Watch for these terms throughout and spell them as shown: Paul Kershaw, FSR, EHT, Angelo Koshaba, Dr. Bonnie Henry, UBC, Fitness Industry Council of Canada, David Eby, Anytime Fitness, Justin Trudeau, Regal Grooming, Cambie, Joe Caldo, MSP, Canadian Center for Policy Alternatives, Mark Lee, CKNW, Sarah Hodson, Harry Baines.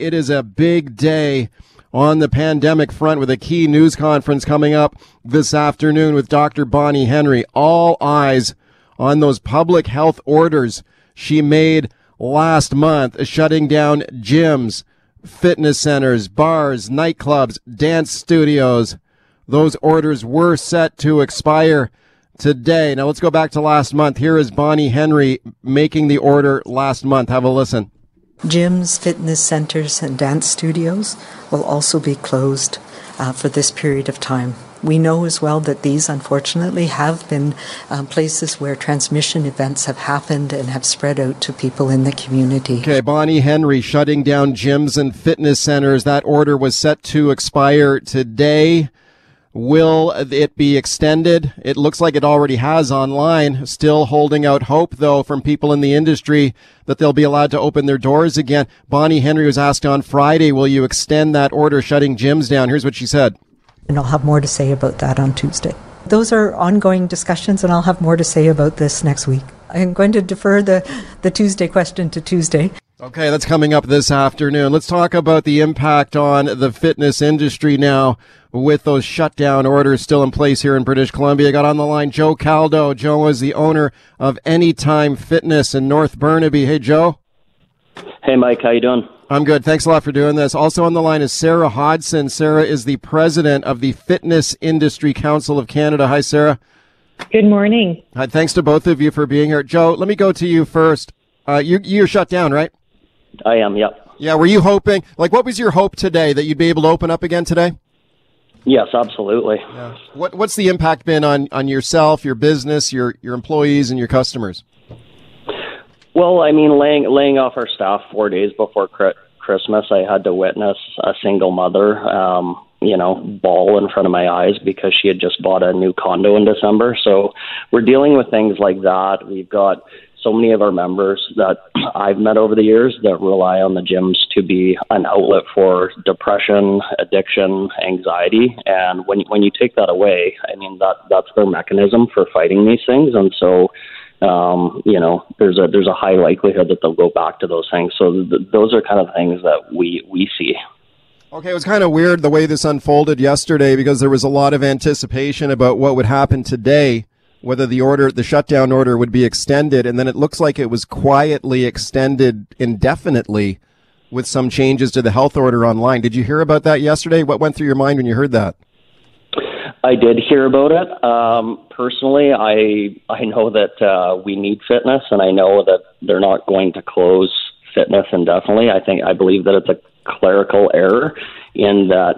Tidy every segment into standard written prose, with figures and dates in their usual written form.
It is a big day on the pandemic front with a key news conference coming up this afternoon with Dr. Bonnie Henry. All eyes on those public health orders she made last month, shutting down gyms, fitness centers, bars, nightclubs, dance studios. Those orders were set to expire today. Now let's go back to last month. Here is Bonnie Henry making the order last month. Have a listen. Gyms, fitness centers, and dance studios will also be closed for this period of time. We know as well that these, unfortunately, have been places where transmission events have happened and have spread out to people in the community. Okay, Bonnie Henry shutting down gyms and fitness centers. That order was set to expire today. Will it be extended? It looks like it already has online. Still holding out hope, though, from people in the industry that they'll be allowed to open their doors again. Bonnie Henry was asked on Friday, will you extend that order shutting gyms down? Here's what she said. And I'll have more to say about that on Tuesday. Those are ongoing discussions, and I'll have more to say about this next week. I'm going to defer the Tuesday question to Tuesday. Okay, that's coming up this afternoon. Let's talk about the impact on the fitness industry now with those shutdown orders still in place here in British Columbia. I got on the line Joe Caldo. Joe is the owner of Anytime Fitness in North Burnaby. Hey, Joe. Hey, Mike. How you doing? I'm good. Thanks a lot for doing this. Also on the line is Sarah Hodson. Sarah is the president of the Fitness Industry Council of Canada. Hi, Sarah. Good morning. Hi, thanks to both of you for being here. Joe, let me go to you first. You're shut down, right? I am, yep. Yeah, were you hoping, like, what was your hope today, that you'd be able to open up again today? Yes, absolutely. Yeah. What's the impact been on yourself, your business, your employees, and your customers? Well, I mean, laying off our staff 4 days before Christmas, I had to witness a single mother, ball in front of my eyes because she had just bought a new condo in December. So we're dealing with things like that. We've got so many of our members that I've met over the years that rely on the gyms to be an outlet for depression, addiction, anxiety. And when you take that away, I mean, that's their mechanism for fighting these things. And so, there's a high likelihood that they'll go back to those things. So those are kind of things that we see. Okay, it was kind of weird the way this unfolded yesterday because there was a lot of anticipation about what would happen today, whether the shutdown order would be extended, and then it looks like it was quietly extended indefinitely with some changes to the health order online. Did you hear about that yesterday? What went through your mind when you heard that? I did hear about it. Personally, I know that we need fitness, and I know that they're not going to close fitness indefinitely. I believe that it's a clerical error in that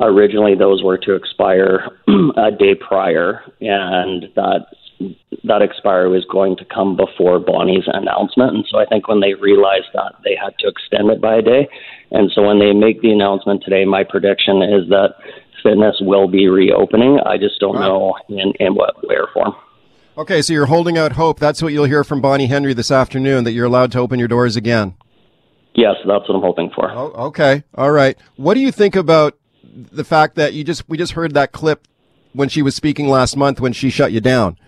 originally, those were to expire a day prior, and that expiry was going to come before Bonnie's announcement. And so I think when they realized that, they had to extend it by a day. And so when they make the announcement today, my prediction is that fitness will be reopening. I just don't know in what way or form. Okay, so you're holding out hope. That's what you'll hear from Bonnie Henry this afternoon, that you're allowed to open your doors again. Yes, that's what I'm hoping for. Oh, okay, all right. What do you think about the fact that we just heard that clip when she was speaking last month when she shut you down,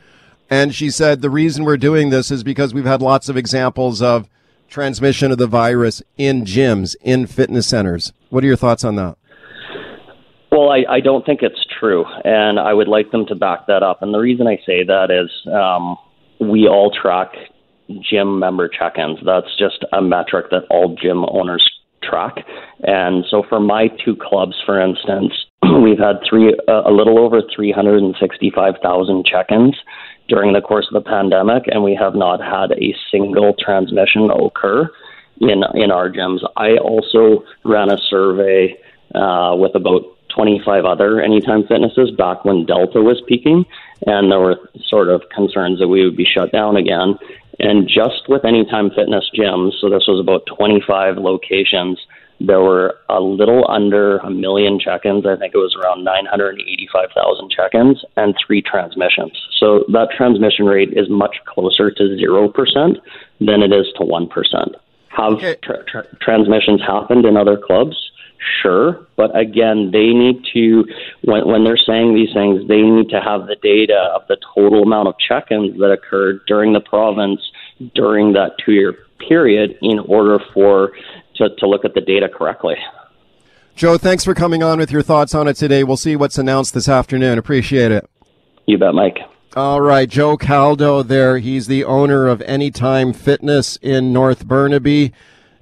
and she said the reason we're doing this is because we've had lots of examples of transmission of the virus in gyms, in fitness centers. What are your thoughts on that? Well, I don't think it's true, and I would like them to back that up. And the reason I say that is we all track gym member check-ins. That's just a metric that all gym owners track. And so for my two clubs, for instance, we've had a little over 365,000 check-ins during the course of the pandemic, and we have not had a single transmission occur in our gyms. I also ran a survey with about 25 other Anytime Fitnesses back when Delta was peaking, and there were sort of concerns that we would be shut down again. And just with Anytime Fitness gyms, so this was about 25 locations, there were a little under 1 million check-ins. I think it was around 985,000 check-ins and 3 transmissions. So that transmission rate is much closer to 0% than it is to 1%. Have transmissions happened in other clubs? Sure. But again, they need to, when they're saying these things, they need to have the data of the total amount of check-ins that occurred during the province during that 2-year period in order for to look at the data correctly. Joe, thanks for coming on with your thoughts on it today. We'll see what's announced this afternoon. Appreciate it. You bet, Mike. All right, Joe Caldo there. He's the owner of Anytime Fitness in North Burnaby.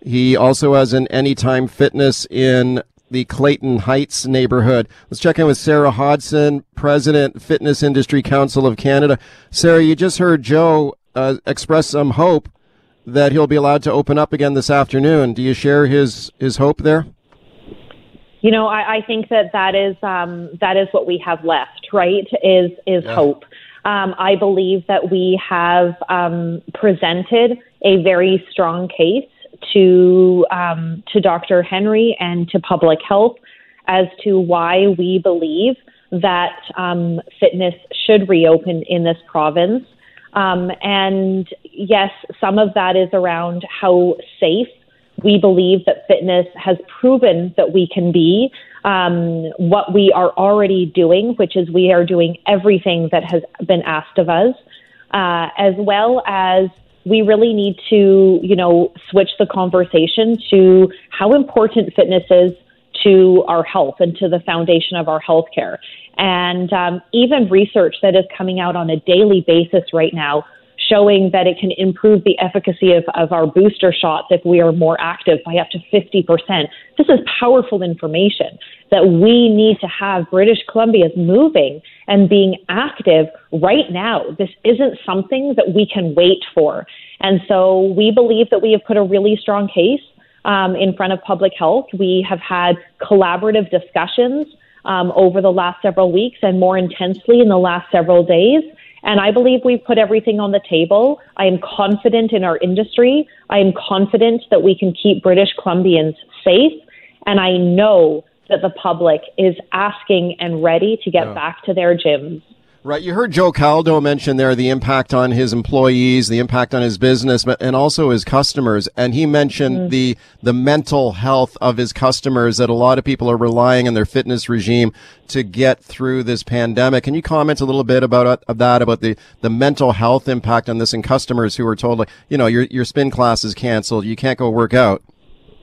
He also has an Anytime Fitness in the Clayton Heights neighborhood. Let's check in with Sarah Hodson, President, Fitness Industry Council of Canada. Sarah, you just heard Joe express some hope that he'll be allowed to open up again this afternoon. Do you share his hope there? You know, I think that is what we have left, right, is hope. I believe that we have presented a very strong case to Dr. Henry and to public health as to why we believe that fitness should reopen in this province. And yes, some of that is around how safe we believe that fitness has proven that we can be. What we are already doing, which is we are doing everything that has been asked of us, as well as we really need to, you know, switch the conversation to how important fitness is to our health and to the foundation of our healthcare. And even research that is coming out on a daily basis right now showing that it can improve the efficacy of our booster shots if we are more active by up to 50%. This is powerful information that we need to have British Columbians moving and being active right now. This isn't something that we can wait for. And so we believe that we have put a really strong case in front of public health. We have had collaborative discussions over the last several weeks and more intensely in the last several days. And I believe we've put everything on the table. I am confident in our industry. I am confident that we can keep British Columbians safe. And I know that the public is asking and ready to get back to their gyms. Right. You heard Joe Caldo mention there the impact on his employees, the impact on his business, and also his customers. And he mentioned the mental health of his customers, that a lot of people are relying on their fitness regime to get through this pandemic. Can you comment a little bit about the mental health impact on this and customers who are told, like, you know, your spin class is canceled, you can't go work out?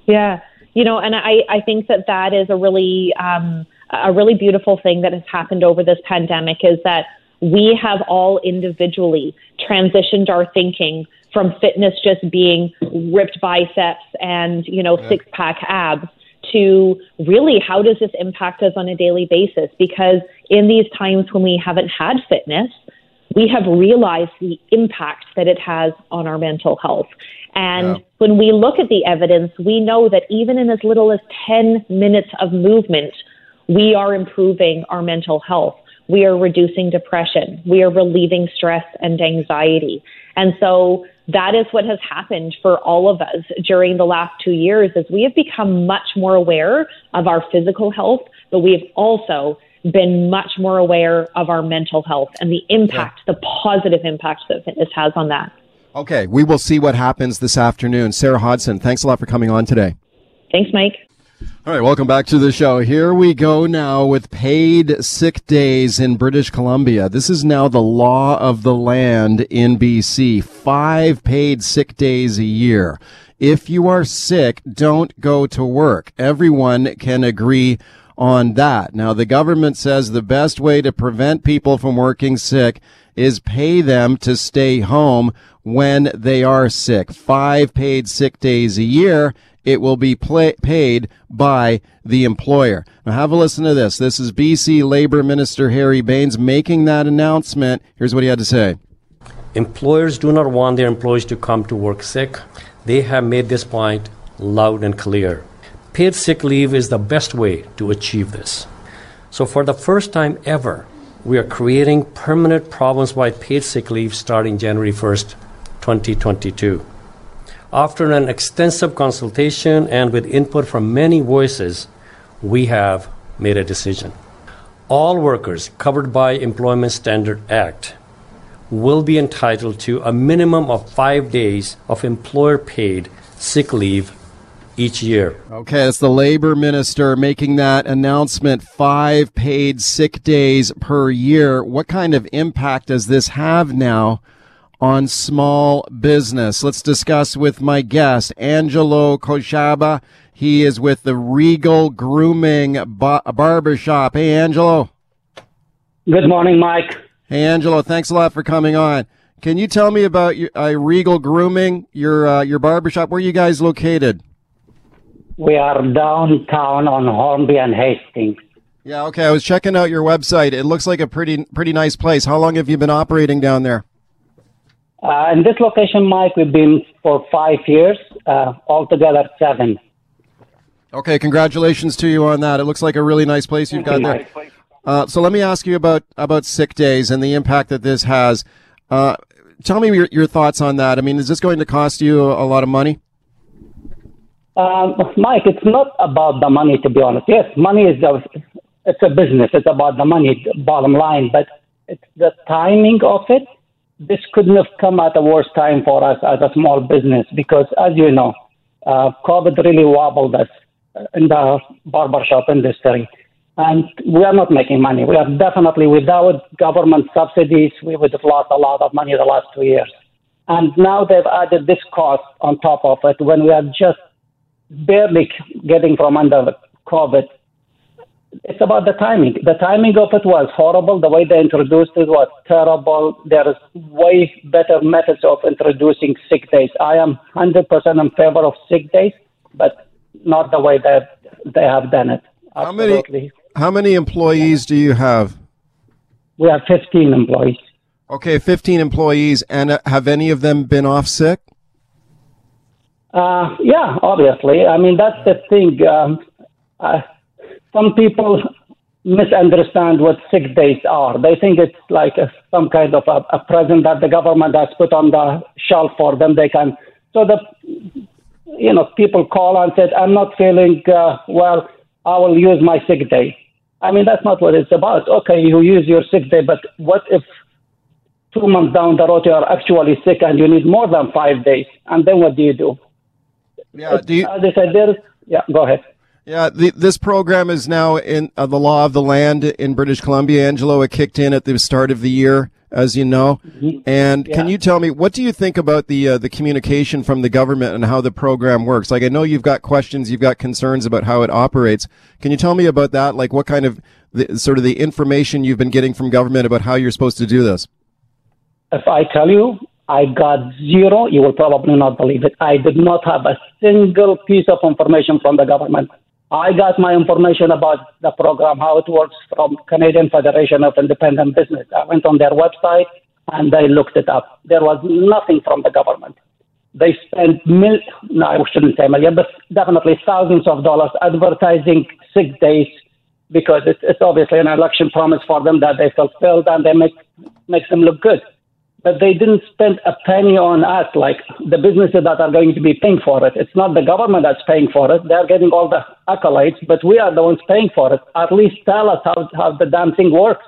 Yeah. You know, and I think that is a really beautiful thing that has happened over this pandemic is that we have all individually transitioned our thinking from fitness just being ripped biceps and, you know, six-pack abs to really how does this impact us on a daily basis? Because in these times when we haven't had fitness, we have realized the impact that it has on our mental health. And when we look at the evidence, we know that even in as little as 10 minutes of movement, we are improving our mental health. We are reducing depression. We are relieving stress and anxiety. And so that is what has happened for all of us during the last 2 years is we have become much more aware of our physical health, but we have also been much more aware of our mental health and the impact, the positive impact that fitness has on that. Okay, we will see what happens this afternoon. Sarah Hodson, thanks a lot for coming on today. Thanks, Mike. All right, welcome back to the show. Here we go now with paid sick days in British Columbia. This is now the law of the land in BC. 5 paid sick days a year. If you are sick, don't go to work. Everyone can agree on that. Now, the government says the best way to prevent people from working sick is pay them to stay home when they are sick. 5 paid sick days a year. It will be paid by the employer. Now have a listen to this. This is BC Labour Minister Harry Baines making that announcement. Here's what he had to say. Employers do not want their employees to come to work sick. They have made this point loud and clear. Paid sick leave is the best way to achieve this. So for the first time ever, we are creating permanent province-wide paid sick leave starting January 1st, 2022. After an extensive consultation and with input from many voices, we have made a decision. All workers covered by Employment Standards Act will be entitled to a minimum of 5 days of employer-paid sick leave each year. Okay, that's the Labor Minister making that announcement. 5 paid sick days per year. What kind of impact does this have now on small business. Let's discuss with my guest, Angelo Koshaba. He is with the Regal Grooming Barbershop. Hey, Angelo. Good morning, Mike. Hey, Angelo. Thanks a lot for coming on. Can you tell me about your, Regal Grooming, your barbershop? Where are you guys located? We are downtown on Hornby and Hastings. Yeah, okay. I was checking out your website. It looks like a pretty nice place. How long have you been operating down there? In this location, Mike, we've been for 5 years, altogether 7. Okay, congratulations to you on that. It looks like a really nice place you've got there. So let me ask you about sick days and the impact that this has. Tell me your thoughts on that. I mean, is this going to cost you a lot of money? Mike, it's not about the money, to be honest. Yes, money it's a business. It's about the money, bottom line. But it's the timing of it. This couldn't have come at a worse time for us as a small business because, as you know, COVID really wobbled us in the barbershop industry. And we are not making money. We are definitely, without government subsidies, we would have lost a lot of money the last 2 years. And now they've added this cost on top of it when we are just barely getting from under COVID. It's about the timing. The timing of it was horrible. The way they introduced it was terrible. There is way better methods of introducing sick days. I am 100% in favor of sick days, but not the way that they have done it. Absolutely. How many employees do you have? We have 15 employees. Okay, 15 employees. And have any of them been off sick? Yeah, obviously. I mean, that's the thing. Some people misunderstand what sick days are. They think it's like some kind of a present that the government has put on the shelf for them. They can. So people call and say, I'm not feeling well, I will use my sick day. I mean, that's not what it's about. Okay, you use your sick day, but what if 2 months down the road you are actually sick and you need more than 5 days? And then what do you do? Yeah, as I said, go ahead. Yeah, this program is now in the law of the land in British Columbia. Angelo, it kicked in at the start of the year, as you know. Mm-hmm. And can you tell me, what do you think about the communication from the government and how the program works? Like, I know you've got questions, you've got concerns about how it operates. Can you tell me about that? Like, what kind of the information you've been getting from government about how you're supposed to do this? If I tell you, I got zero, you will probably not believe it. I did not have a single piece of information from the government. I got my information about the program, how it works, from Canadian Federation of Independent Business. I went on their website and I looked it up. There was nothing from the government. They spent I shouldn't say million, but definitely thousands of dollars advertising sick days because it's obviously an election promise for them that they fulfilled and they makes them look good. But they didn't spend a penny on us, like the businesses that are going to be paying for it. It's not the government that's paying for it. They're getting all the accolades, but we are the ones paying for it. At least tell us how the damn thing works.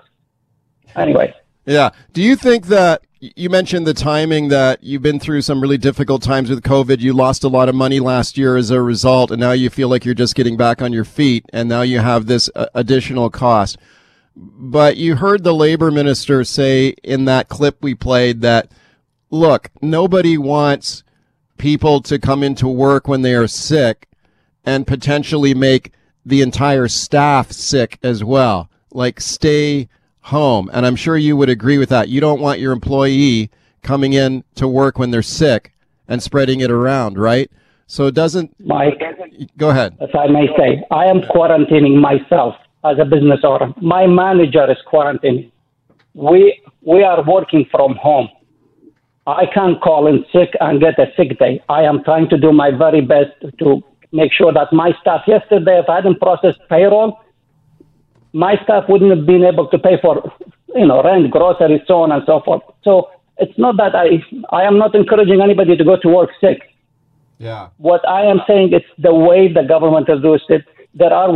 Anyway. Yeah. Do you think that you mentioned the timing, that you've been through some really difficult times with COVID. You lost a lot of money last year as a result, and now you feel like you're just getting back on your feet, and now you have this additional cost. But you heard the labor minister say in that clip we played that, look, nobody wants people to come into work when they are sick and potentially make the entire staff sick as well. Like, stay home. And I'm sure you would agree with that. You don't want your employee coming in to work when they're sick and spreading it around, right? So it doesn't... Mike, go ahead. If I may say, I am quarantining myself. As a business owner, my manager is quarantined. We are working from home. I can't call in sick and get a sick day. I am trying to do my very best to make sure that my staff, yesterday, if I hadn't processed payroll, my staff wouldn't have been able to pay for, rent, groceries, so on and so forth. So it's not that I am not encouraging anybody to go to work sick. Yeah. What I am saying is the way the government has used it. There are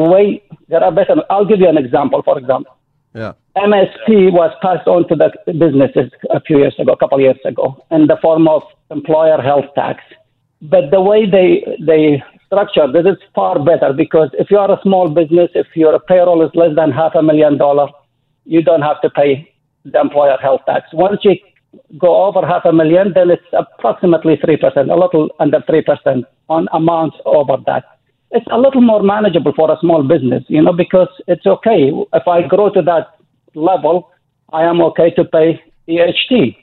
better. I'll give you an example. For example, MSP was passed on to the businesses a couple of years ago, in the form of employer health tax. But the way they structured this is far better, because if you are a small business, if your payroll is less than $500,000, you don't have to pay the employer health tax. Once you go over $500,000, then it's approximately 3%, a little under 3% on amounts over that. It's a little more manageable for a small business, you know, because it's okay. If I grow to that level, I am okay to pay EHT.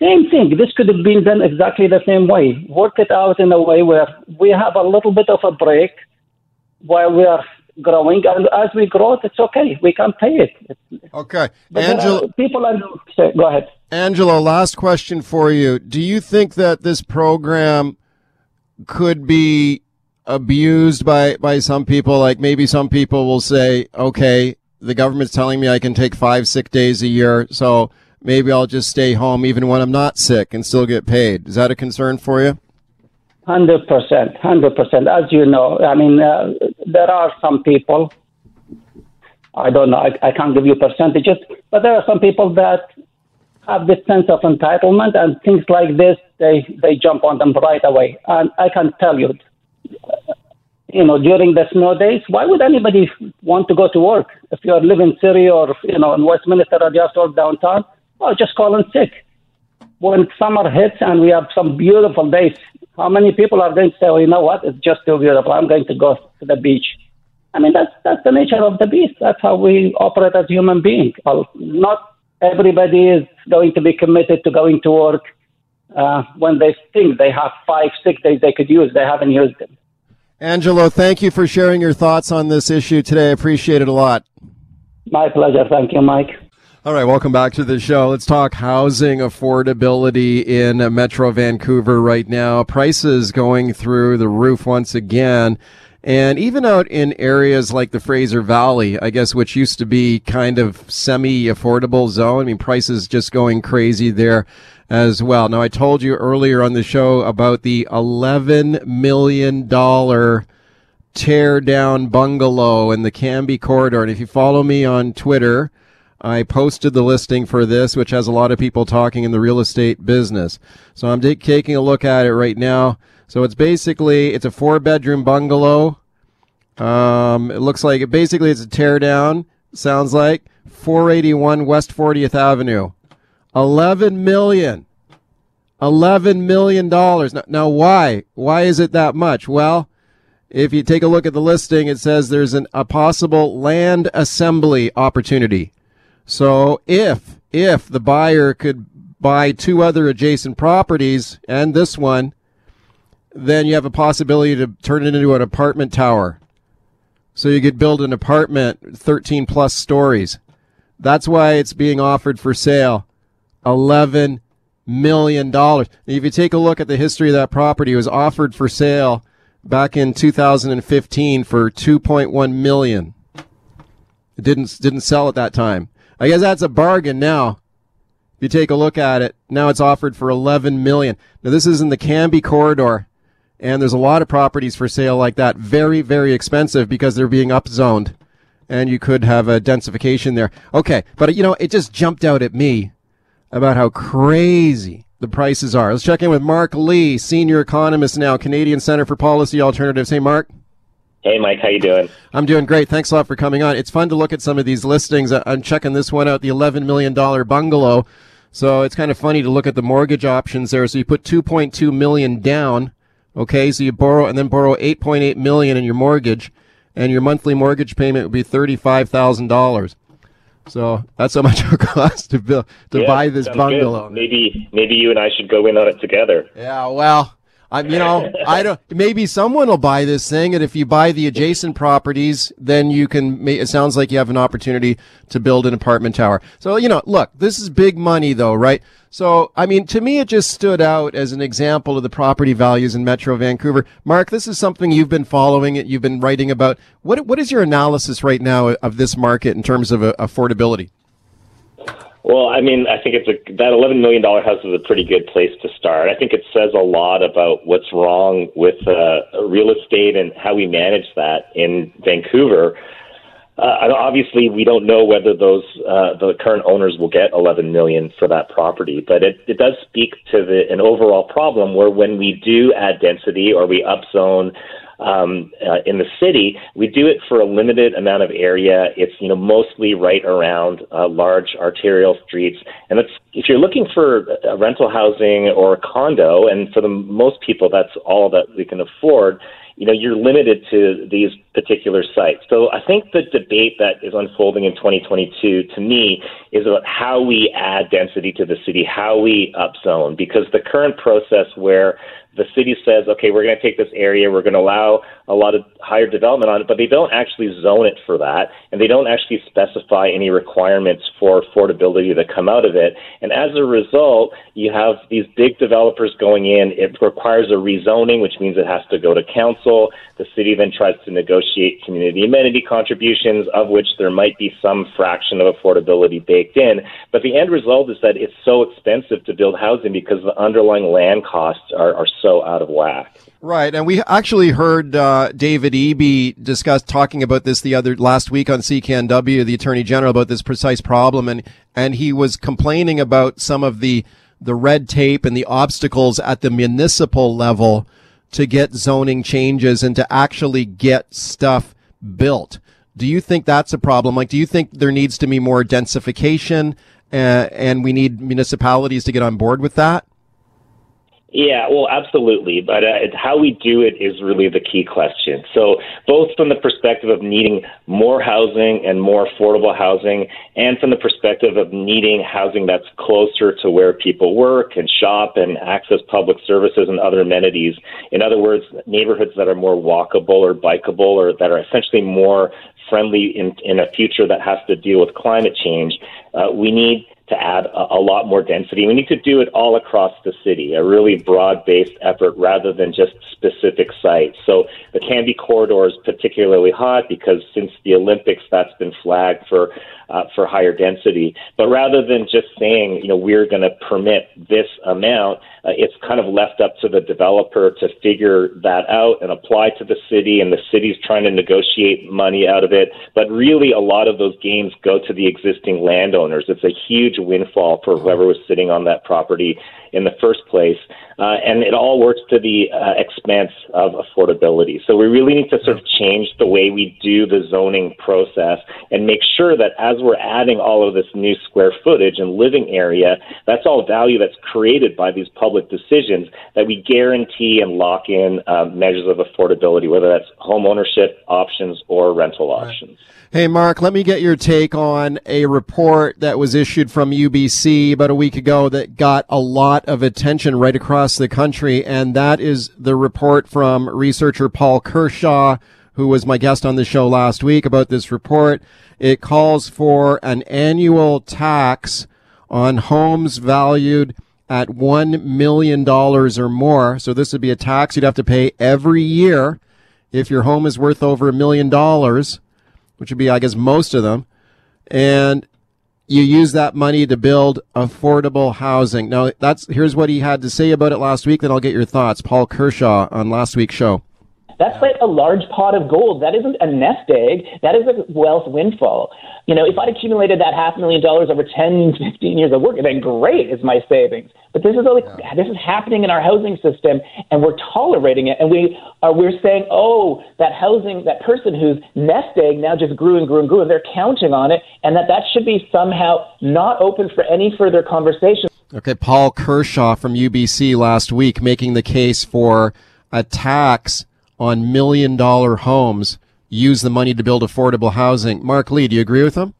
Same thing. This could have been done exactly the same way. Work it out in a way where we have a little bit of a break while we are growing, and as we grow it, it's okay. We can pay it. Okay. Angelo, go ahead. Angelo, last question for you. Do you think that this program could be abused by some people? Like maybe some people will say, okay, the government's telling me I can take 5 sick days a year, so maybe I'll just stay home even when I'm not sick and still get paid. Is that a concern for you? 100%. As you know, I mean, there are some people, I don't know, I can't give you percentages, but there are some people that have this sense of entitlement and things like this, they jump on them right away. And I can tell you, you know, during the snow days, why would anybody want to go to work? If you live in Surrey or, you know, in Westminster or just all downtown, oh, just call in sick. When summer hits and we have some beautiful days, how many people are going to say, oh, you know what, it's just too beautiful, I'm going to go to the beach? I mean, that's the nature of the beast. That's how we operate as human beings. Well, not everybody is going to be committed to going to work when they think they have 5 sick days they could use. They haven't used them. Angelo, thank you for sharing your thoughts on this issue today. I appreciate it a lot. My pleasure. Thank you, Mike. All right, welcome back to the show. Let's talk housing affordability in Metro Vancouver right now. Prices going through the roof once again. And even out in areas like the Fraser Valley, I guess, which used to be kind of semi-affordable zone. I mean, prices just going crazy there as well. Now, I told you earlier on the show about the $11 million tear-down bungalow in the Canby corridor. And if you follow me on Twitter, I posted the listing for this, which has a lot of people talking in the real estate business. So I'm taking a look at it right now. So it's basically, it's a 4-bedroom bungalow. It looks like it basically it's a tear down. Sounds like 481 West 40th Avenue. $11 million. Now why? Why is it that much? Well, if you take a look at the listing, it says there's a possible land assembly opportunity. So if the buyer could buy 2 other adjacent properties and this one, then you have a possibility to turn it into an apartment tower. So you could build an apartment 13 plus stories. That's why it's being offered for sale. $11 million. If you take a look at the history of that property, it was offered for sale back in 2015 for $2.1 million. It didn't sell at that time. I guess that's a bargain now. If you take a look at it, now it's offered for $11 million. Now, this is in the Canby corridor. And there's a lot of properties for sale like that, very, very expensive because they're being upzoned, and you could have a densification there. Okay, but, you know, it just jumped out at me about how crazy the prices are. Let's check in with Mark Lee, senior economist now, Canadian Center for Policy Alternatives. Hey, Mark. Hey, Mike. How you doing? I'm doing great. Thanks a lot for coming on. It's fun to look at some of these listings. I'm checking this one out, the $11 million bungalow. So it's kind of funny to look at the mortgage options there. So you put $2.2 million down. Okay, so you borrow $8.8 million in your mortgage, and your monthly mortgage payment would be $35,000. So that's how much it costs to buy this bungalow. Good. Maybe you and I should go in on it together. Yeah, well, maybe someone will buy this thing, and if you buy the adjacent properties, then you can. It sounds like you have an opportunity to build an apartment tower. So you know, look, this is big money, though, right? So, I mean, to me, it just stood out as an example of the property values in Metro Vancouver. Mark, this is something you've been following, you've been writing about. What is your analysis right now of this market in terms of affordability? Well, I mean, I think that $11 million house is a pretty good place to start. I think it says a lot about what's wrong with real estate and how we manage that in Vancouver. Obviously, we don't know whether the current owners will get $11 million for that property, but it does speak to an overall problem where when we do add density or we upzone in the city. We do it for a limited amount of area. It's, you know, mostly right around large arterial streets. And it's, if you're looking for rental housing or a condo, and for the most people, that's all that we can afford, you know, you're limited to these particular sites. So I think the debate that is unfolding in 2022, to me, is about how we add density to the city, how we upzone, because the current process where the city says, okay, we're going to take this area, we're going to allow a lot of higher development on it, but they don't actually zone it for that, and they don't actually specify any requirements for affordability that come out of it. And as a result, you have these big developers going in. It requires a rezoning, which means it has to go to council. The city then tries to negotiate community amenity contributions, of which there might be some fraction of affordability baked in. But the end result is that it's so expensive to build housing because the underlying land costs are so out of whack. Right. And we actually heard David Eby talking about this last week on CKNW, the Attorney General, about this precise problem. And he was complaining about some of the red tape and the obstacles at the municipal level to get zoning changes and to actually get stuff built. Do you think that's a problem? Like, do you think there needs to be more densification and we need municipalities to get on board with that? Yeah, well, absolutely. But how we do it is really the key question. So both from the perspective of needing more housing and more affordable housing, and from the perspective of needing housing that's closer to where people work and shop and access public services and other amenities. In other words, neighborhoods that are more walkable or bikeable, or that are essentially more friendly in a future that has to deal with climate change, we need to add a lot more density. We need to do it all across the city, a really broad-based effort rather than just specific sites. So the Canby Corridor is particularly hot because since the Olympics, that's been flagged for higher density. But rather than just saying, you know, we're going to permit this amount, it's kind of left up to the developer to figure that out and apply to the city, and the city's trying to negotiate money out of it. But really, a lot of those gains go to the existing landowners. It's a huge windfall for whoever was sitting on that property in the first place. And it all works to the expense of affordability. So we really need to sort of change the way we do the zoning process and make sure that as we're adding all of this new square footage and living area, that's all value that's created by these public decisions, that we guarantee and lock in measures of affordability, whether that's home ownership options or rental options. Hey, Mark, let me get your take on a report that was issued from UBC about a week ago that got a lot of attention right across the country, and that is the report from researcher Paul Kershaw, who was my guest on the show last week about this report. It calls for an annual tax on homes valued at $1 million or more. So this would be a tax you'd have to pay every year if your home is worth over $1 million. Which would be, I guess, most of them, and you use that money to build affordable housing. Now, here's what he had to say about it last week, then I'll get your thoughts. Paul Kershaw on last week's show. That's like a large pot of gold. That isn't a nest egg. That is a wealth windfall. You know, if I'd accumulated that $500,000 over 10, 15 years of work, then great is my savings. But this is this is happening in our housing system, and we're tolerating it. And we're saying, oh, that person whose nest egg now just grew and grew and grew, and they're counting on it, and that should be somehow not open for any further conversation. Okay, Paul Kershaw from UBC last week making the case for a tax on million-dollar homes, use the money to build affordable housing. Mark Lee, do you agree with him?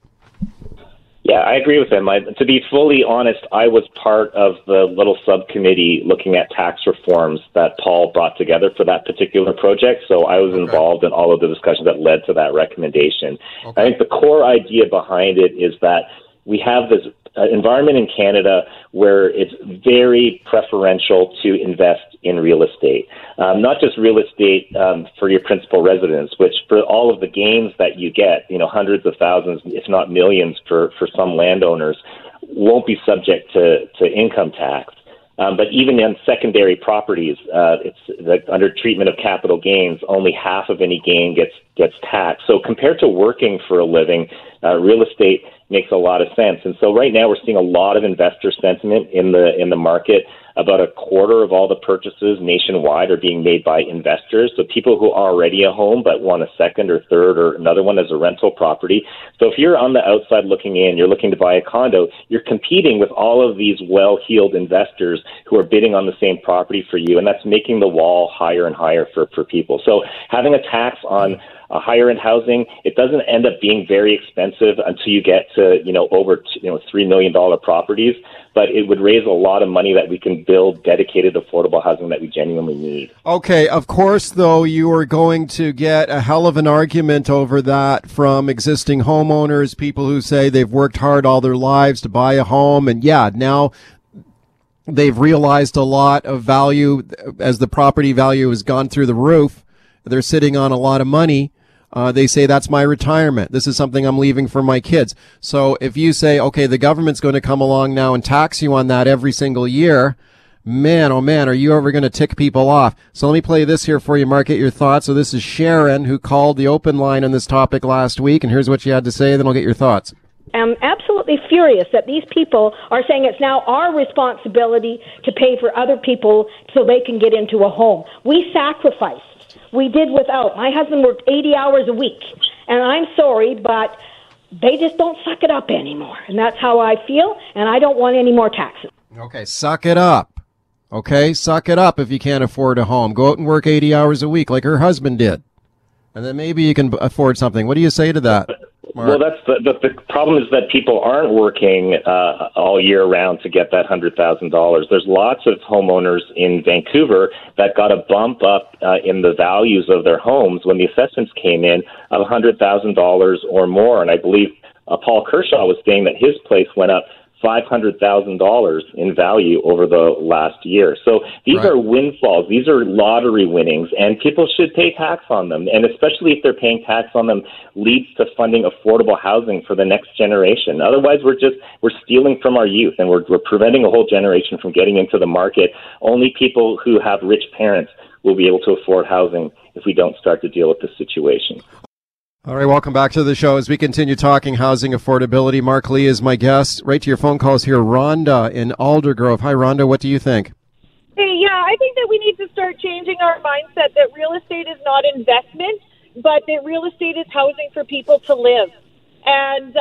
Yeah, I agree with him. To be fully honest, I was part of the little subcommittee looking at tax reforms that Paul brought together for that particular project, so I was involved in all of the discussions that led to that recommendation. Okay. I think the core idea behind it is that we have this environment in Canada where it's very preferential to invest in real estate, not just real estate for your principal residence, which for all of the gains that you get, you know, hundreds of thousands, if not millions for some landowners, won't be subject to income tax. But even on secondary properties, under treatment of capital gains, only half of any gain gets taxed. So compared to working for a living, real estate makes a lot of sense. And so right now we're seeing a lot of investor sentiment in the market About a quarter of all the purchases nationwide are being made by investors, so people who are already a home but want a second or third or another one as a rental property. So if you're on the outside looking in, you're looking to buy a condo, you're competing with all of these well-heeled investors who are bidding on the same property for you, and that's making the wall higher and higher for people. So having a tax on higher-end housing, it doesn't end up being very expensive until you get to, over $3 million properties, but it would raise a lot of money that we can build dedicated affordable housing that we genuinely need. Okay, of course, though, you are going to get a hell of an argument over that from existing homeowners, people who say they've worked hard all their lives to buy a home, and now they've realized a lot of value as the property value has gone through the roof. They're sitting on a lot of money. They say, that's my retirement. This is something I'm leaving for my kids. So if you say, okay, the government's going to come along now and tax you on that every single year, man, oh man, are you ever going to tick people off? So let me play this here for you, Mark, get your thoughts. So this is Sharon, who called the open line on this topic last week, and here's what she had to say, then I'll get your thoughts. I'm absolutely furious that these people are saying it's now our responsibility to pay for other people so they can get into a home. We sacrifice. We did without. My husband worked 80 hours a week, and I'm sorry, but they just don't suck it up anymore, and that's how I feel, and I don't want any more taxes. Okay, suck it up. Okay, suck it up if you can't afford a home. Go out and work 80 hours a week like her husband did, and then maybe you can afford something. What do you say to that? Well, that's the problem is that people aren't working all year round to get that $100,000. There's lots of homeowners in Vancouver that got a bump up in the values of their homes when the assessments came in of $100,000 or more. And I believe Paul Kershaw was saying that his place went up $500,000 in value over the last year. So these are windfalls. These are lottery winnings, and people should pay tax on them. And especially if they're paying tax on them, leads to funding affordable housing for the next generation. Otherwise, we're stealing from our youth, and we're preventing a whole generation from getting into the market. Only people who have rich parents will be able to afford housing if we don't start to deal with this situation. All right, welcome back to the show. As we continue talking housing affordability, Mark Lee is my guest. Right to your phone calls here, Rhonda in Aldergrove. Hi, Rhonda, what do you think? Hey, yeah, I think that we need to start changing our mindset that real estate is not investment, but that real estate is housing for people to live. And,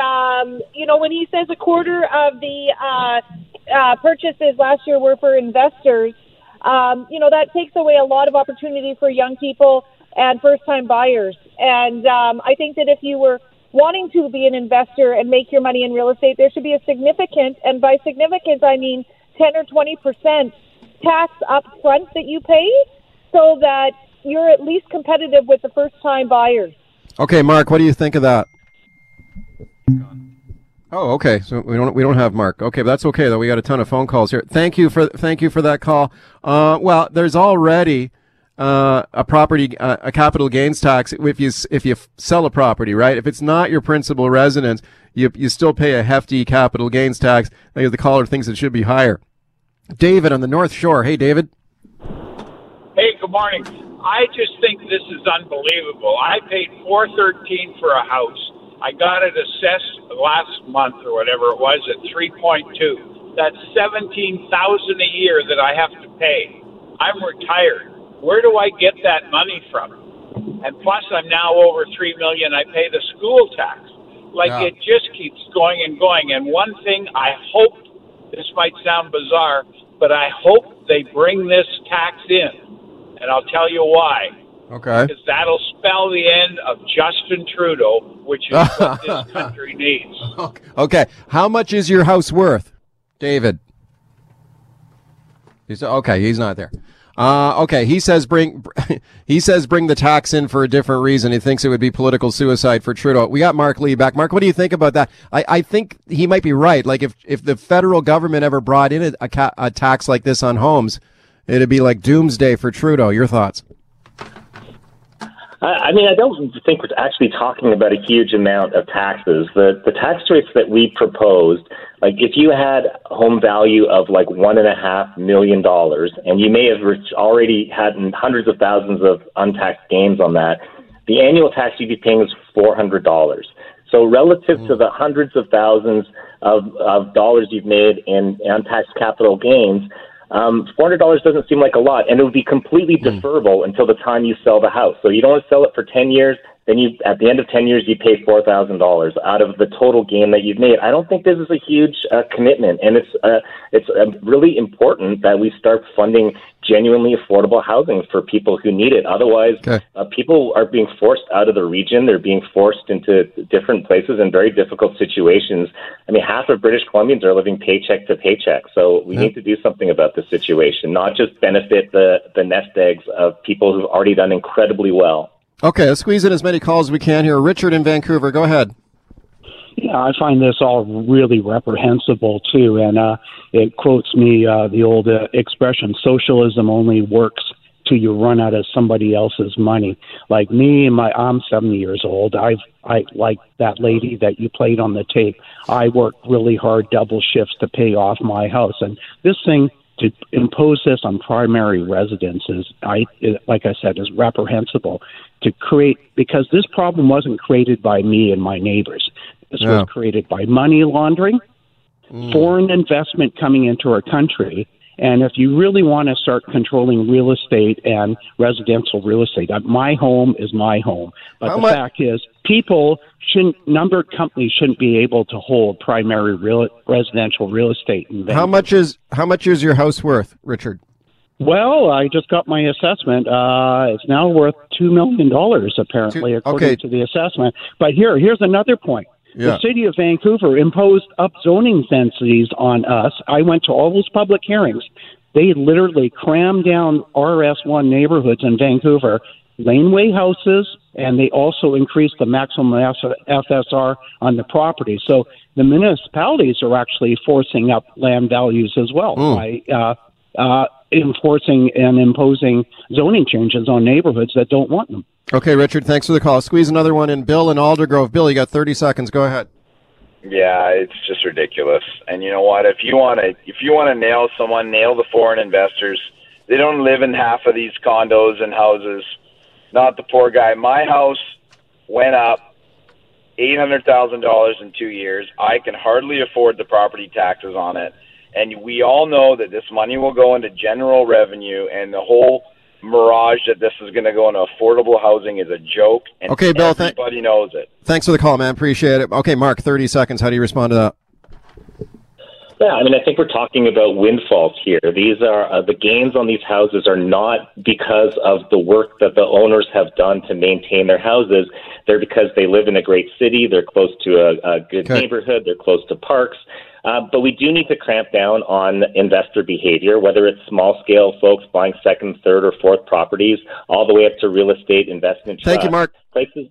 when he says a quarter of the purchases last year were for investors, that takes away a lot of opportunity for young people and first-time buyers. And I think that if you were wanting to be an investor and make your money in real estate, there should be a significant, and by significant, I mean 10 or 20% tax up front that you pay so that you're at least competitive with the first-time buyers. Okay, Mark, what do you think of that? Oh, okay. So we don't have Mark. Okay, but that's okay, though. We got a ton of phone calls here. Thank you for that call. Well, there's already a capital gains tax if you sell a property, right? If it's not your principal residence, you still pay a hefty capital gains tax. I think the caller thinks it should be higher. David on the North Shore. Hey, David. Hey, good morning. I just think this is unbelievable. I paid $413,000 for a house. I got it assessed last month or whatever it was at 3.2. That's $17,000 a year that I have to pay. I'm retired. Where do I get that money from? And plus, I'm now over $3 million. I pay the school tax. It just keeps going and going. And one thing I hope, this might sound bizarre, but I hope they bring this tax in. And I'll tell you why. Okay. Because that'll spell the end of Justin Trudeau, which is what this country needs. Okay. How much is your house worth, David? He's not there. Okay, he says bring the tax in for a different reason. He thinks it would be political suicide for Trudeau. We got Mark Lee back. Mark, what do you think about that? I think he might be right. Like if the federal government ever brought in a tax like this on homes, it'd be like doomsday for Trudeau. Your thoughts? I mean, I don't think we're actually talking about a huge amount of taxes. The tax rates that we proposed, like if you had home value of like $1.5 million and you may have already had hundreds of thousands of untaxed gains on that, the annual tax you'd be paying is $400. So relative to the hundreds of thousands of dollars you've made in untaxed capital gains, $400 doesn't seem like a lot, and it would be completely deferrable until the time you sell the house. So you don't want to sell it for 10 years. Then you, at the end of 10 years, you pay $4,000 out of the total gain that you've made. I don't think this is a huge commitment, and it's really important that we start funding genuinely affordable housing for people who need it. Otherwise, people are being forced out of the region. They're being forced into different places in very difficult situations. I mean, half of British Columbians are living paycheck to paycheck, so we need to do something about this situation, not just benefit the nest eggs of people who've already done incredibly well. Okay, let's squeeze in as many calls as we can here. Richard in Vancouver, go ahead. Yeah, I find this all really reprehensible, too, and it quotes me the old expression, socialism only works till you run out of somebody else's money. Like me, I'm 70 years old. I like that lady that you played on the tape. I worked really hard, double shifts to pay off my house, and this thing, to impose this on primary residences, like I said, is reprehensible to create, because this problem wasn't created by me and my neighbors. This was created by money laundering, foreign investment coming into our country. And if you really want to start controlling real estate and residential real estate, my home is my home. But the fact is, companies shouldn't be able to hold primary residential real estate in Vancouver. How much is your house worth, Richard? Well, I just got my assessment. It's now worth $2 million, apparently, according to the assessment. But here's another point. Yeah. The city of Vancouver imposed upzoning densities on us. I went to all those public hearings. They literally crammed down RS1 neighborhoods in Vancouver, laneway houses, and they also increased the maximum FSR on the property. So the municipalities are actually forcing up land values as well by enforcing and imposing zoning changes on neighborhoods that don't want them. Okay, Richard, thanks for the call. Squeeze another one in. Bill in Aldergrove. Bill, you got 30 seconds. Go ahead. Yeah, it's just ridiculous. And you know what? If you want to nail someone, nail the foreign investors. They don't live in half of these condos and houses. Not the poor guy. My house went up $800,000 in 2 years. I can hardly afford the property taxes on it. And we all know that this money will go into general revenue, and the whole mirage that this is going to go into affordable housing is a joke, and okay, Bill, everybody knows it. Thanks for the call, man. Appreciate it. Okay, Mark, 30 seconds. How do you respond to that? Yeah, I mean, I think we're talking about windfalls here. These are the gains on these houses are not because of the work that the owners have done to maintain their houses. They're because they live in a great city. They're close to a good neighborhood. They're close to parks. But we do need to cramp down on investor behavior, whether it's small-scale folks buying second, third, or fourth properties, all the way up to real estate investment trusts. Thank you, Mark. Places,